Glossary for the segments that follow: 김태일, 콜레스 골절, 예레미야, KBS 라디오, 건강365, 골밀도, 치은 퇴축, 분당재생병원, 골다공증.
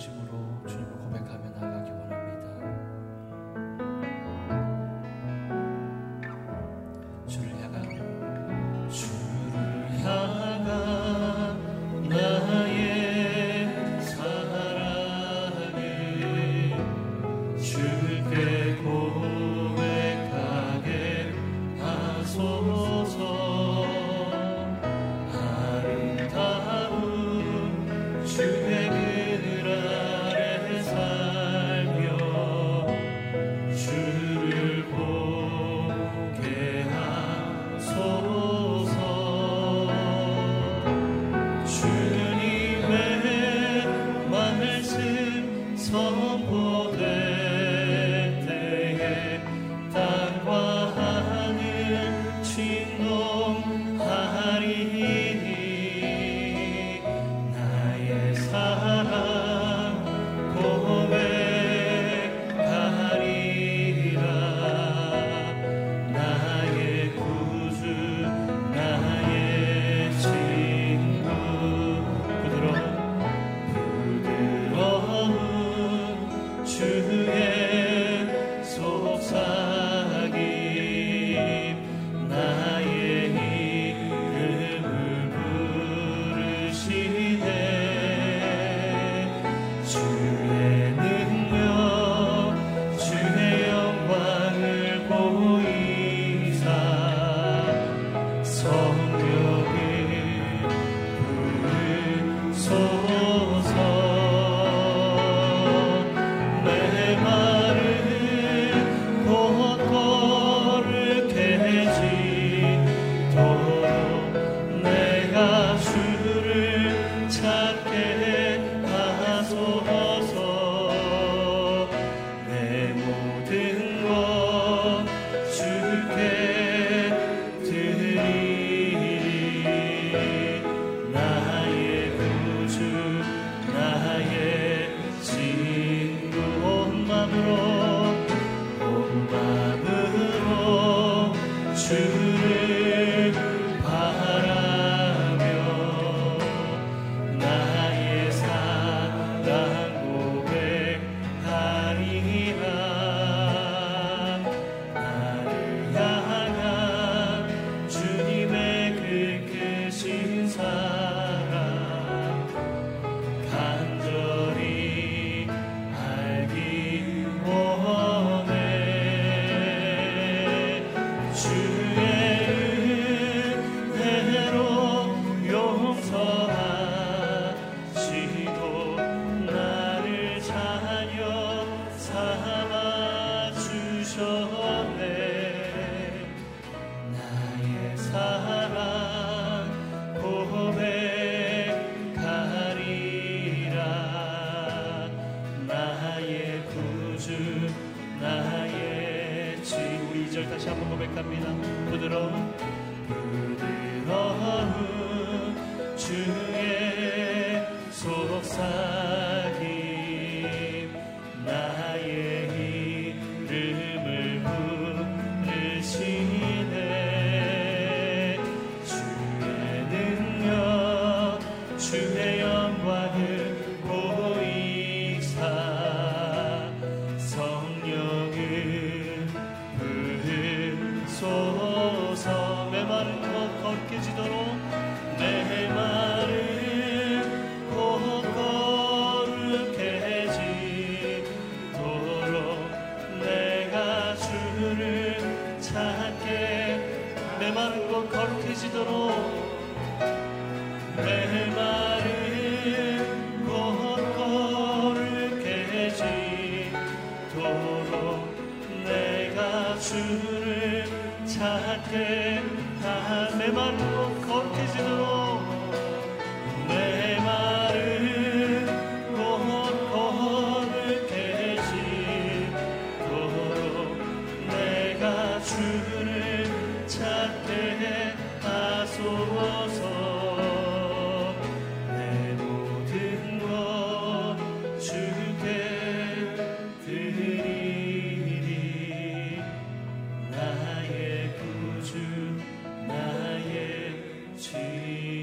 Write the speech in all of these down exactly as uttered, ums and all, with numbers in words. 진심으로 주님을 고백하며 나아가기 원합니다. 주를 향한 주를 향한 나의 사랑에 주께 고백하게 하소서. 나의 구주 나의 주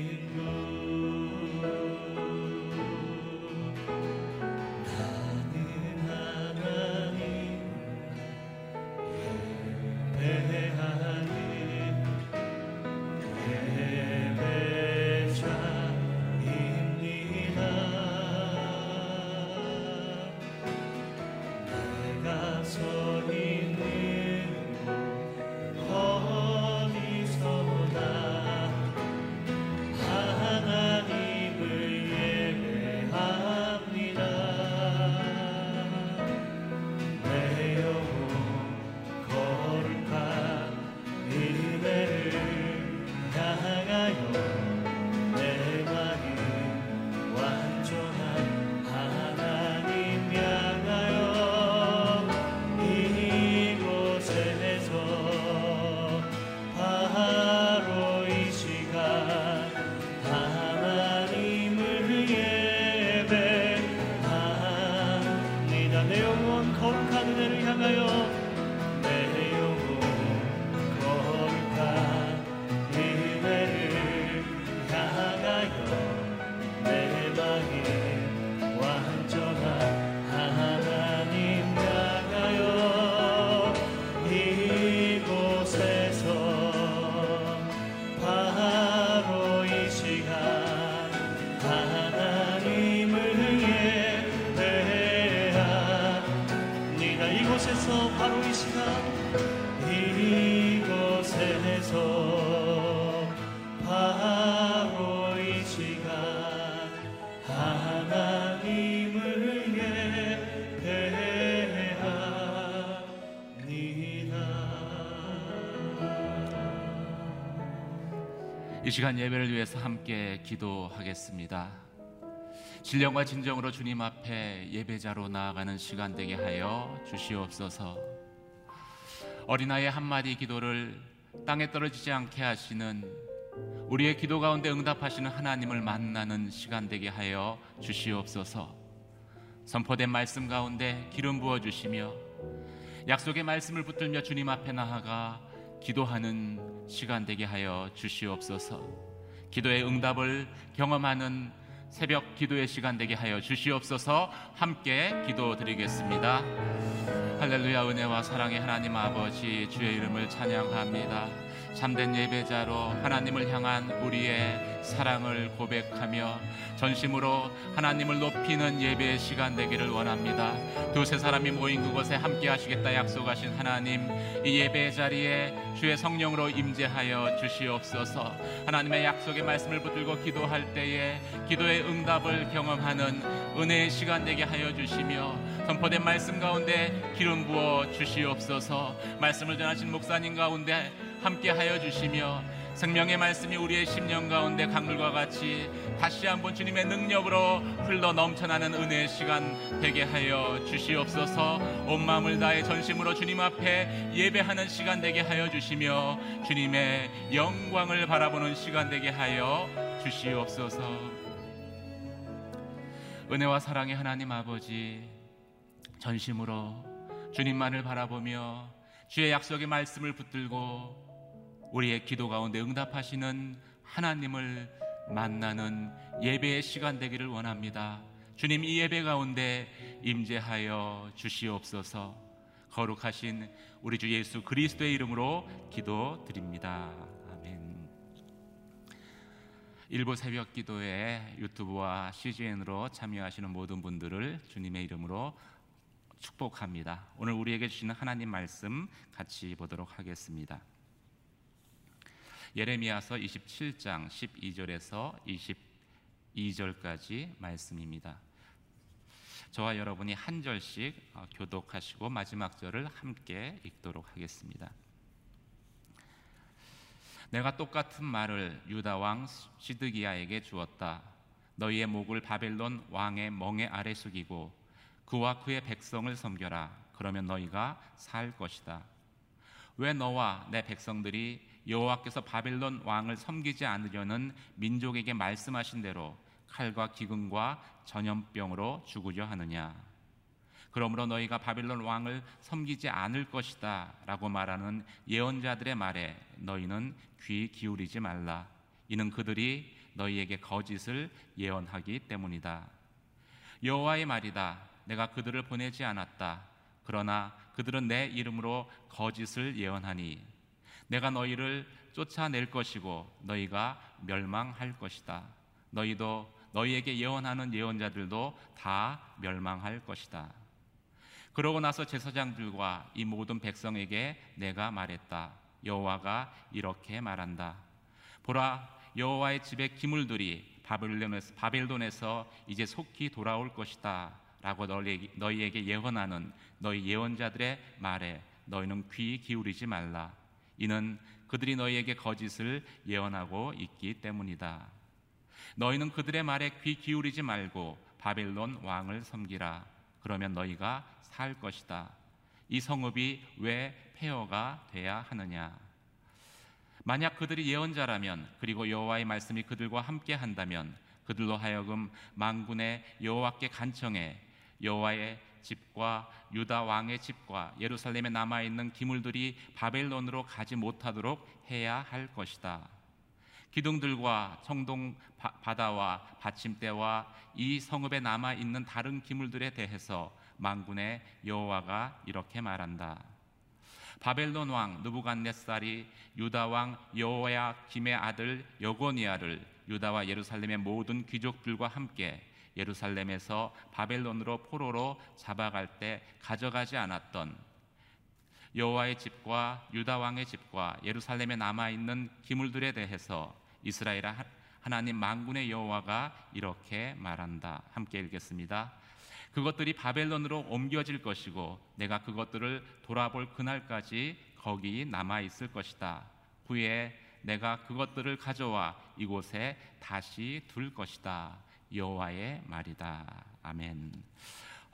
이 시간 예배를 위해서 함께 기도하겠습니다. 신령과 진정으로 주님 앞에 예배자로 나아가는 시간 되게 하여 주시옵소서. 어린아이의 한마디 기도를 땅에 떨어지지 않게 하시는, 우리의 기도 가운데 응답하시는 하나님을 만나는 시간 되게 하여 주시옵소서. 선포된 말씀 가운데 기름 부어주시며 약속의 말씀을 붙들며 주님 앞에 나아가 기도하는 시간 되게 하여 주시옵소서. 기도의 응답을 경험하는 새벽 기도의 시간 되게 하여 주시옵소서. 함께 기도드리겠습니다. 할렐루야. 은혜와 사랑의 하나님 아버지, 주의 이름을 찬양합니다. 참된 예배자로 하나님을 향한 우리의 사랑을 고백하며 전심으로 하나님을 높이는 예배의 시간 되기를 원합니다. 두세 사람이 모인 그곳에 함께 하시겠다 약속하신 하나님, 이 예배의 자리에 주의 성령으로 임재하여 주시옵소서. 하나님의 약속의 말씀을 붙들고 기도할 때에 기도의 응답을 경험하는 은혜의 시간 되게 하여 주시며 선포된 말씀 가운데 기름 부어 주시옵소서. 말씀을 전하신 목사님 가운데 함께 하여 주시며 생명의 말씀이 우리의 심령 가운데 강물과 같이 다시 한번 주님의 능력으로 흘러 넘쳐나는 은혜의 시간 되게 하여 주시옵소서. 온 마음을 다해 전심으로 주님 앞에 예배하는 시간 되게 하여 주시며 주님의 영광을 바라보는 시간 되게 하여 주시옵소서. 은혜와 사랑의 하나님 아버지, 전심으로 주님만을 바라보며 주의 약속의 말씀을 붙들고 우리의 기도 가운데 응답하시는 하나님을 만나는 예배의 시간 되기를 원합니다. 주님, 이 예배 가운데 임재하여 주시옵소서. 거룩하신 우리 주 예수 그리스도의 이름으로 기도드립니다. 아멘. 일부 새벽 기도에 유튜브와 씨지엔으로 참여하시는 모든 분들을 주님의 이름으로 축복합니다. 오늘 우리에게 주시는 하나님 말씀 같이 보도록 하겠습니다. 예레미야서 이십칠 장 십이 절에서 이십이 절까지 말씀입니다. 저와 여러분이 한 절씩 교독하시고 마지막 절을 함께 읽도록 하겠습니다. 내가 똑같은 말을 유다 왕 시드기야에게 주었다. 너희의 목을 바벨론 왕의 멍에 아래 숙이고 그와 그의 백성을 섬겨라. 그러면 너희가 살 것이다. 왜 너와 내 백성들이 여호와께서 바벨론 왕을 섬기지 않으려는 민족에게 말씀하신 대로 칼과 기근과 전염병으로 죽으려 하느냐? 그러므로 너희가 바벨론 왕을 섬기지 않을 것이다 라고 말하는 예언자들의 말에 너희는 귀 기울이지 말라. 이는 그들이 너희에게 거짓을 예언하기 때문이다. 여호와의 말이다. 내가 그들을 보내지 않았다. 그러나 그들은 내 이름으로 거짓을 예언하니 내가 너희를 쫓아낼 것이고 너희가 멸망할 것이다. 너희도 너희에게 예언하는 예언자들도 다 멸망할 것이다. 그러고 나서 제사장들과 이 모든 백성에게 내가 말했다. 여호와가 이렇게 말한다. 보라, 여호와의 집의 기물들이 바벨론에서, 바벨론에서 이제 속히 돌아올 것이다 라고 너희에게 예언하는 너희 예언자들의 말에 너희는 귀 기울이지 말라. 이는 그들이 너희에게 거짓을 예언하고 있기 때문이다. 너희는 그들의 말에 귀 기울이지 말고 바벨론 왕을 섬기라. 그러면 너희가 살 것이다. 이 성읍이 왜 폐허가 돼야 하느냐? 만약 그들이 예언자라면, 그리고 여호와의 말씀이 그들과 함께 한다면 그들로 하여금 만군의 여호와께 간청해 여호와의 집과 유다 왕의 집과 예루살렘에 남아있는 기물들이 바벨론으로 가지 못하도록 해야 할 것이다. 기둥들과 청동 바다와 받침대와 이 성읍에 남아있는 다른 기물들에 대해서 만군의 여호와가 이렇게 말한다. 바벨론 왕 느부갓네살이 유다 왕 여호야김의 아들 여고니아를 유다와 예루살렘의 모든 귀족들과 함께 예루살렘에서 바벨론으로 포로로 잡아갈 때 가져가지 않았던 여호와의 집과 유다 왕의 집과 예루살렘에 남아있는 기물들에 대해서 이스라엘 하나님 만군의 여호와가 이렇게 말한다. 함께 읽겠습니다. 그것들이 바벨론으로 옮겨질 것이고 내가 그것들을 돌아볼 그날까지 거기 남아있을 것이다. 후에 내가 그것들을 가져와 이곳에 다시 둘 것이다. 여호와의 말이다. 아멘.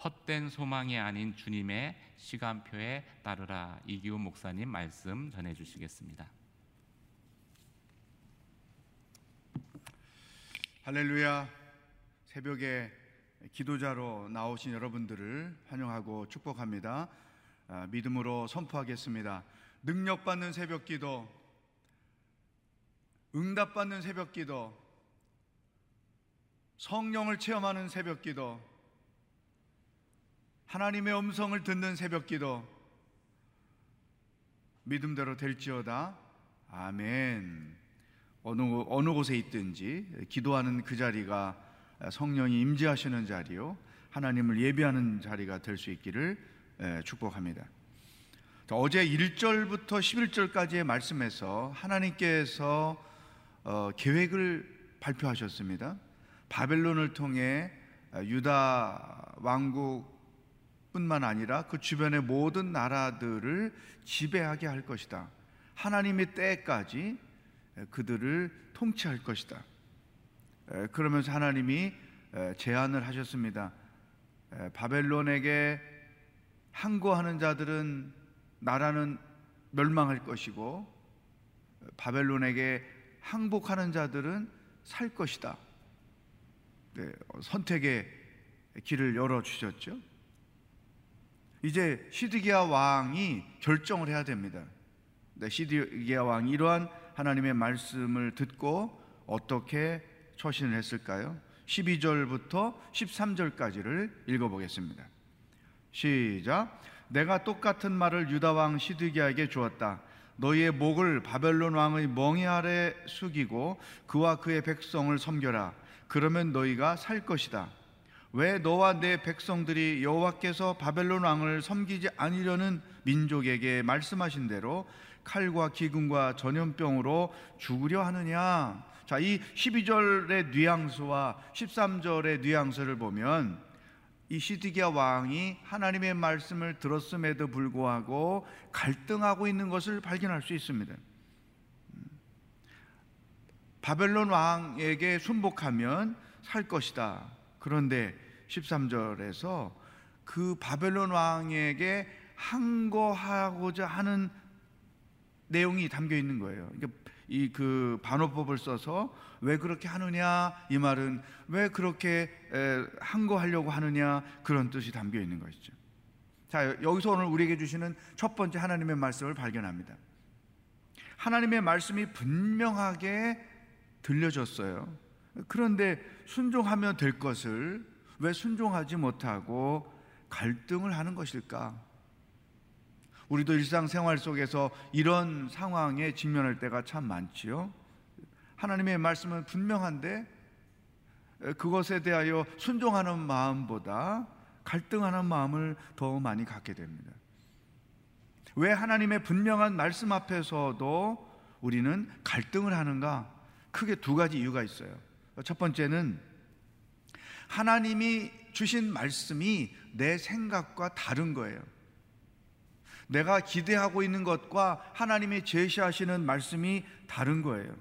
헛된 소망이 아닌 주님의 시간표에 따르라. 이기훈 목사님 말씀 전해주시겠습니다. 할렐루야. 새벽에 기도자로 나오신 여러분들을 환영하고 축복합니다. 믿음으로 선포하겠습니다. 능력받는 새벽기도, 응답받는 새벽기도, 성령을 체험하는 새벽기도, 하나님의 음성을 듣는 새벽기도, 믿음대로 될지어다. 아멘. 어느, 어느 곳에 있든지 기도하는 그 자리가 성령이 임재하시는 자리요, 하나님을 예비하는 자리가 될 수 있기를 축복합니다. 어제 일 절부터 십일 절까지의 말씀에서 하나님께서 계획을 발표하셨습니다. 바벨론을 통해 유다 왕국뿐만 아니라 그 주변의 모든 나라들을 지배하게 할 것이다. 하나님의 때까지 그들을 통치할 것이다. 그러면서 하나님이 제안을 하셨습니다. 바벨론에게 항거하는 자들은 나라는 멸망할 것이고, 바벨론에게 항복하는 자들은 살 것이다. 네, 선택의 길을 열어주셨죠. 이제 시드기야 왕이 결정을 해야 됩니다. 네, 시드기야 왕이 이러한 하나님의 말씀을 듣고 어떻게 처신을 했을까요? 십이 절부터 십삼 절까지를 읽어보겠습니다. 시작. 내가 똑같은 말을 유다왕 시드기야에게 주었다. 너희의 목을 바벨론 왕의 멍에 아래 숙이고 그와 그의 백성을 섬겨라. 그러면 너희가 살 것이다. 왜 너와 내 백성들이 여호와께서 바벨론 왕을 섬기지 않으려는 민족에게 말씀하신 대로 칼과 기근과 전염병으로 죽으려 하느냐? 자, 이 십이 절의 뉘앙스와 십삼 절의 뉘앙스를 보면 이 시드기야 왕이 하나님의 말씀을 들었음에도 불구하고 갈등하고 있는 것을 발견할 수 있습니다. 바벨론 왕에게 순복하면 살 것이다. 그런데 십삼 절에서 그 바벨론 왕에게 항거하고자 하는 내용이 담겨 있는 거예요. 이 그 반어법을 써서 왜 그렇게 하느냐, 이 말은 왜 그렇게 항거하려고 하느냐, 그런 뜻이 담겨 있는 것이죠. 자, 여기서 오늘 우리에게 주시는 첫 번째 하나님의 말씀을 발견합니다. 하나님의 말씀이 분명하게 들려졌어요. 그런데 순종하면 될 것을 왜 순종하지 못하고 갈등을 하는 것일까? 우리도 일상생활 속에서 이런 상황에 직면할 때가 참 많지요. 하나님의 말씀은 분명한데 그것에 대하여 순종하는 마음보다 갈등하는 마음을 더 많이 갖게 됩니다. 왜 하나님의 분명한 말씀 앞에서도 우리는 갈등을 하는가? 크게 두 가지 이유가 있어요. 첫 번째는 하나님이 주신 말씀이 내 생각과 다른 거예요. 내가 기대하고 있는 것과 하나님이 제시하시는 말씀이 다른 거예요.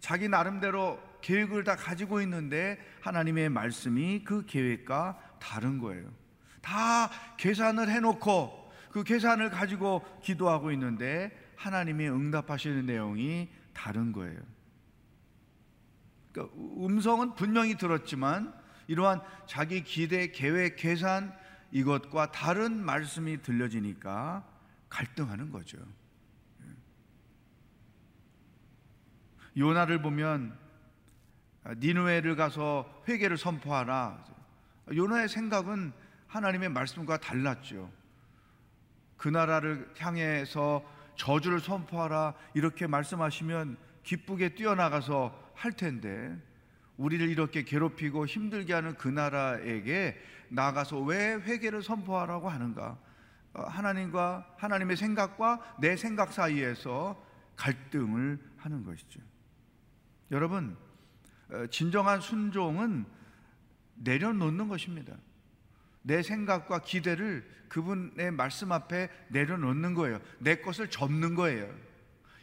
자기 나름대로 계획을 다 가지고 있는데 하나님의 말씀이 그 계획과 다른 거예요. 다 계산을 해놓고 그 계산을 가지고 기도하고 있는데 하나님이 응답하시는 내용이 다른 거예요. 그러니까 음성은 분명히 들었지만 이러한 자기 기대, 계획, 계산, 이것과 다른 말씀이 들려지니까 갈등하는 거죠. 요나를 보면 니느웨를 가서 회개를 선포하라. 요나의 생각은 하나님의 말씀과 달랐죠. 그 나라를 향해서 저주를 선포하라 이렇게 말씀하시면 기쁘게 뛰어나가서 할 텐데, 우리를 이렇게 괴롭히고 힘들게 하는 그 나라에게 나가서 왜 회개를 선포하라고 하는가? 하나님과 하나님의 생각과 내 생각 사이에서 갈등을 하는 것이죠. 여러분, 진정한 순종은 내려놓는 것입니다. 내 생각과 기대를 그분의 말씀 앞에 내려놓는 거예요. 내 것을 접는 거예요.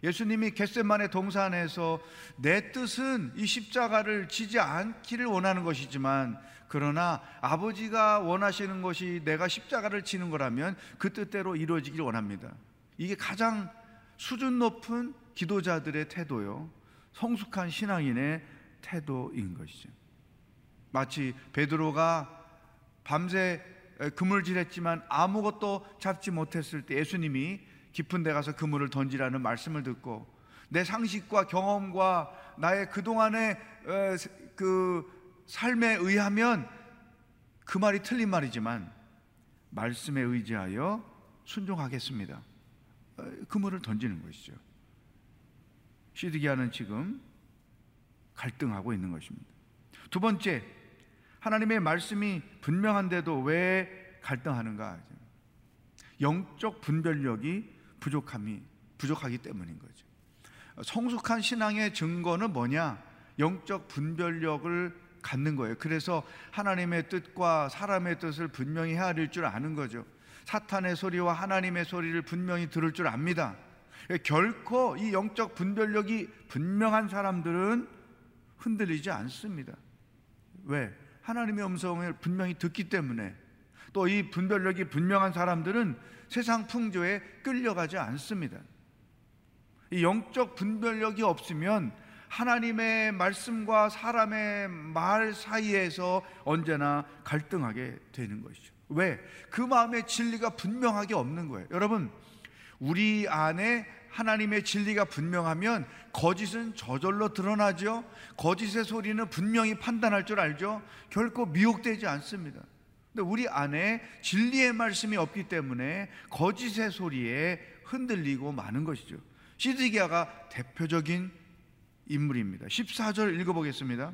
예수님이 겟세마네 동산에서 내 뜻은 이 십자가를 지지 않기를 원하는 것이지만, 그러나 아버지가 원하시는 것이 내가 십자가를 지는 거라면 그 뜻대로 이루어지길 원합니다. 이게 가장 수준 높은 기도자들의 태도요, 성숙한 신앙인의 태도인 것이죠. 마치 베드로가 밤새 그물질했지만 아무것도 잡지 못했을 때 예수님이 깊은 데 가서 그물을 던지라는 말씀을 듣고, 내 상식과 경험과 나의 그동안의 그 삶에 의하면 그 말이 틀린 말이지만 말씀에 의지하여 순종하겠습니다, 그물을 던지는 것이죠. 시드기야는 지금 갈등하고 있는 것입니다. 두 번째, 하나님의 말씀이 분명한데도 왜 갈등하는가? 영적 분별력이 부족함이, 부족하기 때문인 거죠. 성숙한 신앙의 증거는 뭐냐? 영적 분별력을 갖는 거예요. 그래서 하나님의 뜻과 사람의 뜻을 분명히 헤아릴 줄 아는 거죠. 사탄의 소리와 하나님의 소리를 분명히 들을 줄 압니다. 결코 이 영적 분별력이 분명한 사람들은 흔들리지 않습니다. 왜? 하나님의 음성을 분명히 듣기 때문에. 또 이 분별력이 분명한 사람들은 세상 풍조에 끌려가지 않습니다. 이 영적 분별력이 없으면 하나님의 말씀과 사람의 말 사이에서 언제나 갈등하게 되는 것이죠. 왜? 그 마음의 진리가 분명하게 없는 거예요. 여러분, 우리 안에 하나님의 진리가 분명하면 거짓은 저절로 드러나죠. 거짓의 소리는 분명히 판단할 줄 알죠. 결코 미혹되지 않습니다. 근데 우리 안에 진리의 말씀이 없기 때문에 거짓의 소리에 흔들리고 마는 것이죠. 시드기야가 대표적인 인물입니다. 십사 절 읽어보겠습니다.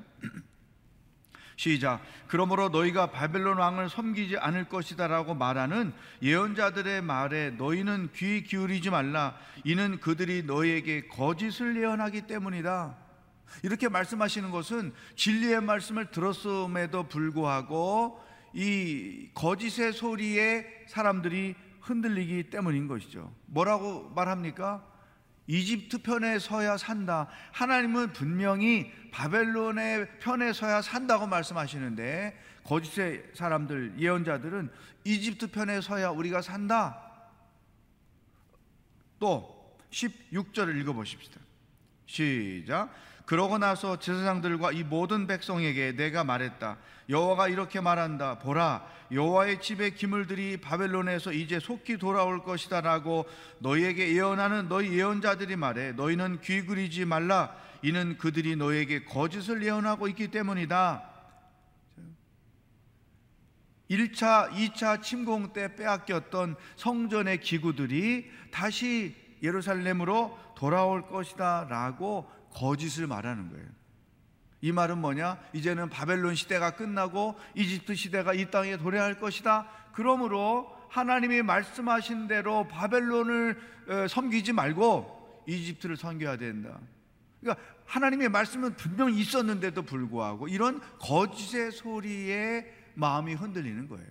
시작. 그러므로 너희가 바벨론 왕을 섬기지 않을 것이다 라고 말하는 예언자들의 말에 너희는 귀 기울이지 말라. 이는 그들이 너희에게 거짓을 예언하기 때문이다. 이렇게 말씀하시는 것은 진리의 말씀을 들었음에도 불구하고 이 거짓의 소리에 사람들이 흔들리기 때문인 것이죠. 뭐라고 말합니까? 이집트 편에 서야 산다. 하나님은 분명히 바벨론의 편에 서야 산다고 말씀하시는데 거짓의 사람들, 예언자들은 이집트 편에 서야 우리가 산다. 또 십육 절을 읽어보십시다. 시작. 그러고 나서 제사장들과 이 모든 백성에게 내가 말했다. 여호와가 이렇게 말한다. 보라, 여호와의 집의 기물들이 바벨론에서 이제 속히 돌아올 것이다 라고 너희에게 예언하는 너희 예언자들이 말해 너희는 귀 기울이지 말라. 이는 그들이 너희에게 거짓을 예언하고 있기 때문이다. 일 차, 이 차 침공 때 빼앗겼던 성전의 기구들이 다시 예루살렘으로 돌아올 것이다 라고 거짓을 말하는 거예요. 이 말은 뭐냐? 이제는 바벨론 시대가 끝나고 이집트 시대가 이 땅에 도래할 것이다. 그러므로 하나님이 말씀하신 대로 바벨론을 에, 섬기지 말고 이집트를 섬겨야 된다. 그러니까 하나님의 말씀은 분명히 있었는데도 불구하고 이런 거짓의 소리에 마음이 흔들리는 거예요.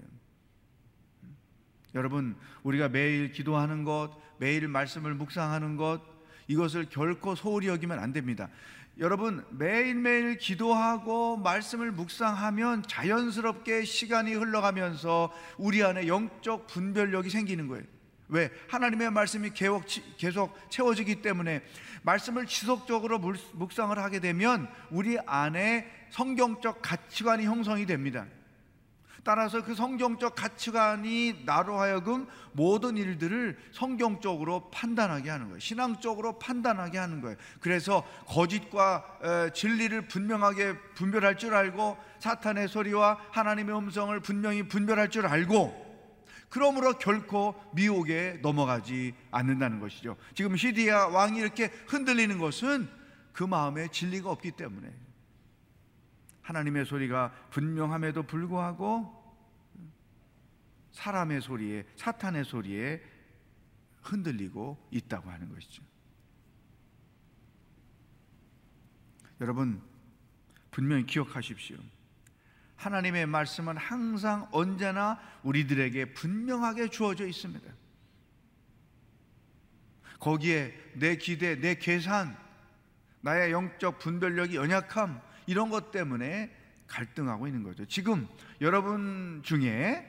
여러분, 우리가 매일 기도하는 것, 매일 말씀을 묵상하는 것, 이것을 결코 소홀히 여기면 안 됩니다. 여러분, 매일매일 기도하고 말씀을 묵상하면 자연스럽게 시간이 흘러가면서 우리 안에 영적 분별력이 생기는 거예요. 왜? 하나님의 말씀이 계속 채워지기 때문에. 말씀을 지속적으로 묵상을 하게 되면 우리 안에 성경적 가치관이 형성이 됩니다. 따라서 그 성경적 가치관이 나로 하여금 모든 일들을 성경적으로 판단하게 하는 거예요. 신앙적으로 판단하게 하는 거예요. 그래서 거짓과 진리를 분명하게 분별할 줄 알고, 사탄의 소리와 하나님의 음성을 분명히 분별할 줄 알고, 그러므로 결코 미혹에 넘어가지 않는다는 것이죠. 지금 시드기야 왕이 이렇게 흔들리는 것은 그 마음에 진리가 없기 때문에, 하나님의 소리가 분명함에도 불구하고 사람의 소리에, 사탄의 소리에 흔들리고 있다고 하는 것이죠. 여러분, 분명히 기억하십시오. 하나님의 말씀은 항상 언제나 우리들에게 분명하게 주어져 있습니다. 거기에 내 기대, 내 계산, 나의 영적 분별력이 연약함, 이런 것 때문에 갈등하고 있는 거죠. 지금 여러분 중에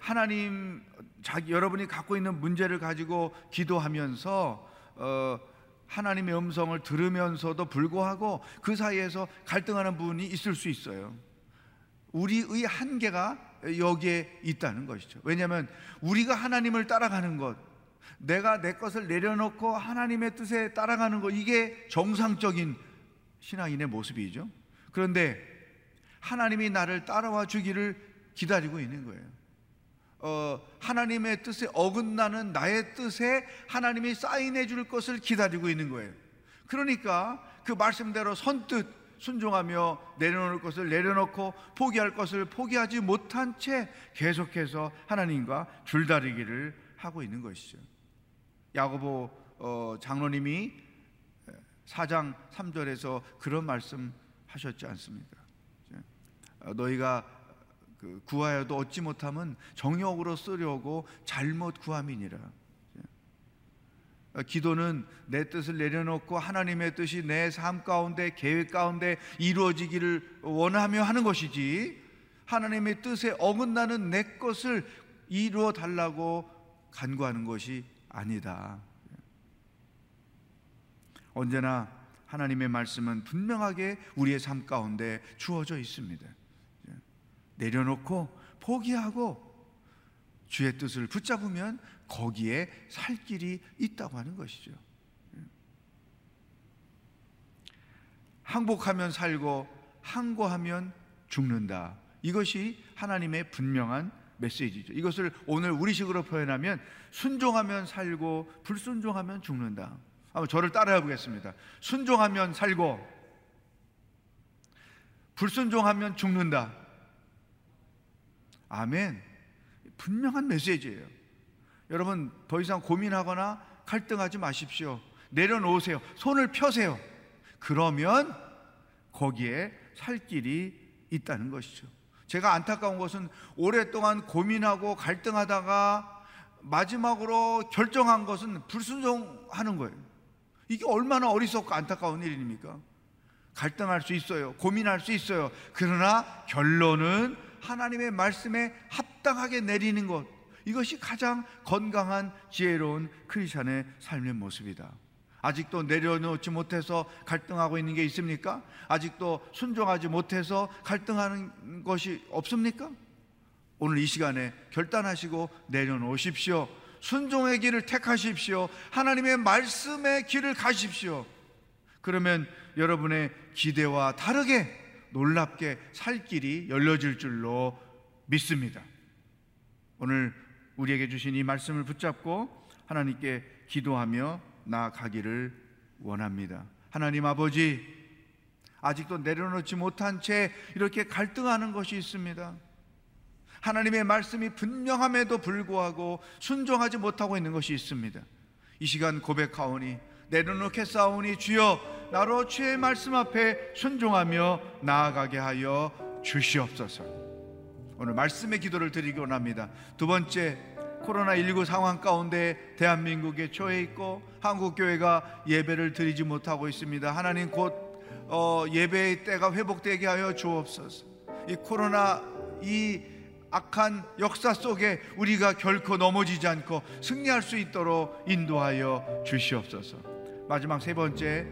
하나님, 자기, 여러분이 갖고 있는 문제를 가지고 기도하면서 어, 하나님의 음성을 들으면서도 불구하고 그 사이에서 갈등하는 부분이 있을 수 있어요. 우리의 한계가 여기에 있다는 것이죠. 왜냐하면 우리가 하나님을 따라가는 것, 내가 내 것을 내려놓고 하나님의 뜻에 따라가는 것, 이게 정상적인 신앙인의 모습이죠. 그런데 하나님이 나를 따라와 주기를 기다리고 있는 거예요. 어, 하나님의 뜻에 어긋나는 나의 뜻에 하나님이 사인해 줄 것을 기다리고 있는 거예요. 그러니까 그 말씀대로 선뜻 순종하며 내려놓을 것을 내려놓고 포기할 것을 포기하지 못한 채 계속해서 하나님과 줄다리기를 하고 있는 것이죠. 야고보 어, 장로님이 사 장 삼 절에서 그런 말씀 하셨지 않습니까? 너희가 구하여도 얻지 못함은 정욕으로 쓰려고 잘못 구함이니라. 기도는 내 뜻을 내려놓고 하나님의 뜻이 내 삶 가운데, 계획 가운데 이루어지기를 원하며 하는 것이지, 하나님의 뜻에 어긋나는 내 것을 이루어 달라고 간구하는 것이 아니다. 언제나 하나님의 말씀은 분명하게 우리의 삶 가운데 주어져 있습니다. 내려놓고 포기하고 주의 뜻을 붙잡으면 거기에 살 길이 있다고 하는 것이죠. 항복하면 살고 항거하면 죽는다. 이것이 하나님의 분명한 메시지죠. 이것을 오늘 우리식으로 표현하면 순종하면 살고 불순종하면 죽는다. 한번 저를 따라해 보겠습니다. 순종하면 살고 불순종하면 죽는다. 아멘. 분명한 메시지예요. 여러분, 더 이상 고민하거나 갈등하지 마십시오. 내려놓으세요. 손을 펴세요. 그러면 거기에 살 길이 있다는 것이죠. 제가 안타까운 것은 오랫동안 고민하고 갈등하다가 마지막으로 결정한 것은 불순종하는 거예요. 이게 얼마나 어리석고 안타까운 일입니까? 갈등할 수 있어요. 고민할 수 있어요. 그러나 결론은 하나님의 말씀에 합당하게 내리는 것, 이것이 가장 건강한 지혜로운 크리스천의 삶의 모습이다. 아직도 내려놓지 못해서 갈등하고 있는 게 있습니까? 아직도 순종하지 못해서 갈등하는 것이 없습니까? 오늘 이 시간에 결단하시고 내려놓으십시오. 순종의 길을 택하십시오. 하나님의 말씀의 길을 가십시오. 그러면 여러분의 기대와 다르게 놀랍게 살 길이 열려질 줄로 믿습니다. 오늘 우리에게 주신 이 말씀을 붙잡고 하나님께 기도하며 나아가기를 원합니다. 하나님 아버지, 아직도 내려놓지 못한 채 이렇게 갈등하는 것이 있습니다. 하나님의 말씀이 분명함에도 불구하고 순종하지 못하고 있는 것이 있습니다. 이 시간 고백하오니 내려놓겠사오니 주여, 나로 주의 말씀 앞에 순종하며 나아가게 하여 주시옵소서. 오늘 말씀의 기도를 드리기 원합니다. 두 번째, 코로나 십구 상황 가운데 대한민국에 처해 있고 한국교회가 예배를 드리지 못하고 있습니다. 하나님, 곧 어, 예배의 때가 회복되게 하여 주옵소서. 이 코로나, 이 악한 역사 속에 우리가 결코 넘어지지 않고 승리할 수 있도록 인도하여 주시옵소서. 마지막 세 번째,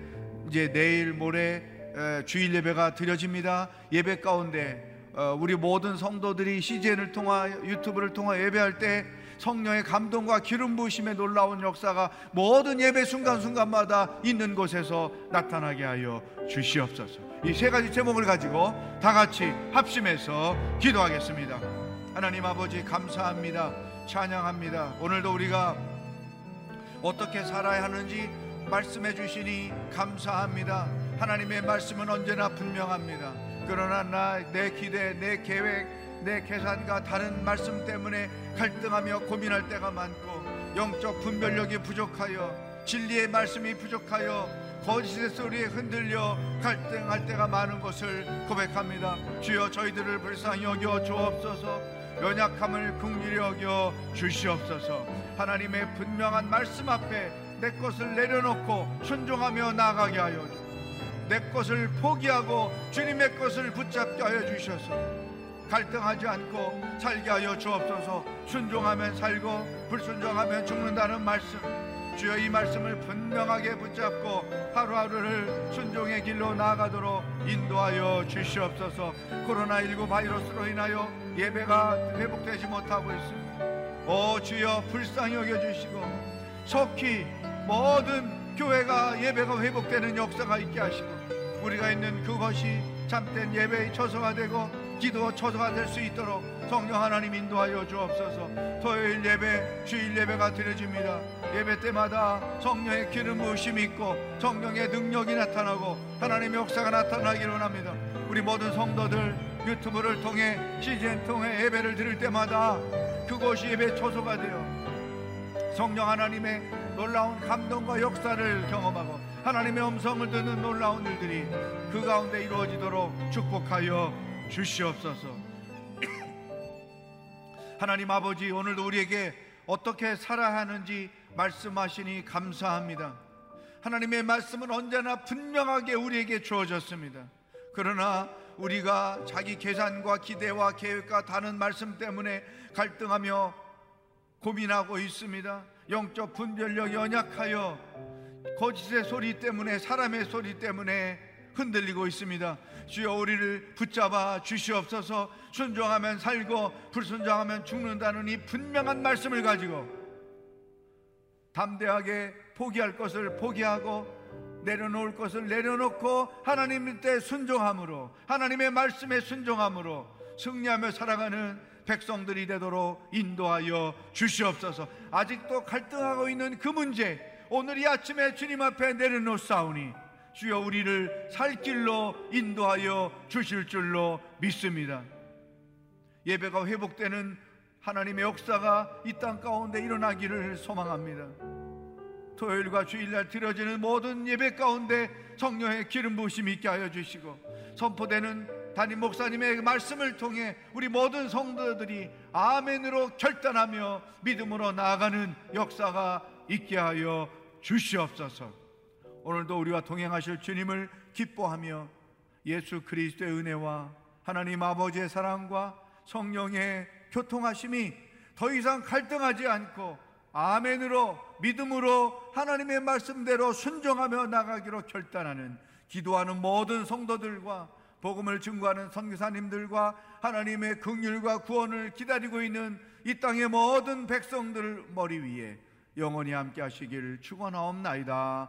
이제 내일 모레 에, 주일 예배가 드려집니다. 예배 가운데 우리 모든 성도들이 씨지엔을 통하여, 유튜브를 통하여 예배할 때 성령의 감동과 기름 부으심의 놀라운 역사가 모든 예배 순간순간마다 있는 곳에서 나타나게 하여 주시옵소서. 이 세 가지 제목을 가지고 다 같이 합심해서 기도하겠습니다. 하나님 아버지, 감사합니다. 찬양합니다. 오늘도 우리가 어떻게 살아야 하는지 말씀해 주시니 감사합니다. 하나님의 말씀은 언제나 분명합니다. 그러나 나, 내 기대, 내 계획, 내 계산과 다른 말씀 때문에 갈등하며 고민할 때가 많고, 영적 분별력이 부족하여, 진리의 말씀이 부족하여 거짓의 소리에 흔들려 갈등할 때가 많은 것을 고백합니다. 주여, 저희들을 불쌍히 여겨 주옵소서. 연약함을 긍휼히 여겨 주시옵소서. 하나님의 분명한 말씀 앞에 내 것을 내려놓고 순종하며 나아가게 하여 주옵소서. 내 것을 포기하고 주님의 것을 붙잡게 하여 주셔서 갈등하지 않고 살게 하여 주옵소서. 순종하면 살고 불순종하면 죽는다는 말씀, 주여 이 말씀을 분명하게 붙잡고 하루하루를 순종의 길로 나아가도록 인도하여 주시옵소서. 코로나십구 바이러스로 인하여 예배가 회복되지 못하고 있습니다. 오 주여 불쌍히 여겨주시고 속히 모든 교회가 예배가 회복되는 역사가 있게 하시고 우리가 있는 그것이 참된 예배의 처소가 되고 기도 처소가 될 수 있도록 성령 하나님 인도하여 주옵소서. 토요일 예배, 주일 예배가 드려집니다. 예배 때마다 성령의 기름 부으심이 있고 성령의 능력이 나타나고 하나님의 역사가 나타나기를 원합니다. 우리 모든 성도들 유튜브를 통해 씨지엔 통해 예배를 드릴 때마다 그곳이 예배 처소가 되어 성령 하나님의 놀라운 감동과 역사를 경험하고 하나님의 음성을 듣는 놀라운 일들이 그 가운데 이루어지도록 축복하여 주시옵소서. 하나님 아버지, 오늘도 우리에게 어떻게 살아야 하는지 말씀하시니 감사합니다. 하나님의 말씀은 언제나 분명하게 우리에게 주어졌습니다. 그러나 우리가 자기 계산과 기대와 계획과 다른 말씀 때문에 갈등하며 고민하고 있습니다. 영적 분별력 연약하여 거짓의 소리 때문에, 사람의 소리 때문에 흔들리고 있습니다. 주여 우리를 붙잡아 주시옵소서. 순종하면 살고 불순종하면 죽는다는 이 분명한 말씀을 가지고 담대하게 포기할 것을 포기하고 내려놓을 것을 내려놓고 하나님 뜻에 순종함으로, 하나님의 말씀에 순종함으로 승리하며 살아가는 백성들이 되도록 인도하여 주시옵소서. 아직도 갈등하고 있는 그 문제 오늘 이 아침에 주님 앞에 내려놓사오니 주여 우리를 살 길로 인도하여 주실 줄로 믿습니다. 예배가 회복되는 하나님의 역사가 이 땅 가운데 일어나기를 소망합니다. 토요일과 주일날 드려지는 모든 예배 가운데 성령의 기름 부으심 있게 하여 주시고 선포되는 담임 목사님의 말씀을 통해 우리 모든 성도들이 아멘으로 결단하며 믿음으로 나아가는 역사가 있게 하여 주시옵소서. 오늘도 우리와 동행하실 주님을 기뻐하며 예수 그리스도의 은혜와 하나님 아버지의 사랑과 성령의 교통하심이 더 이상 갈등하지 않고 아멘으로 믿음으로 하나님의 말씀대로 순종하며 나가기로 결단하는 기도하는 모든 성도들과 복음을 증거하는 선교사님들과 하나님의 긍휼과 구원을 기다리고 있는 이 땅의 모든 백성들 머리 위에 영원히 함께 하시기를 축원하옵나이다.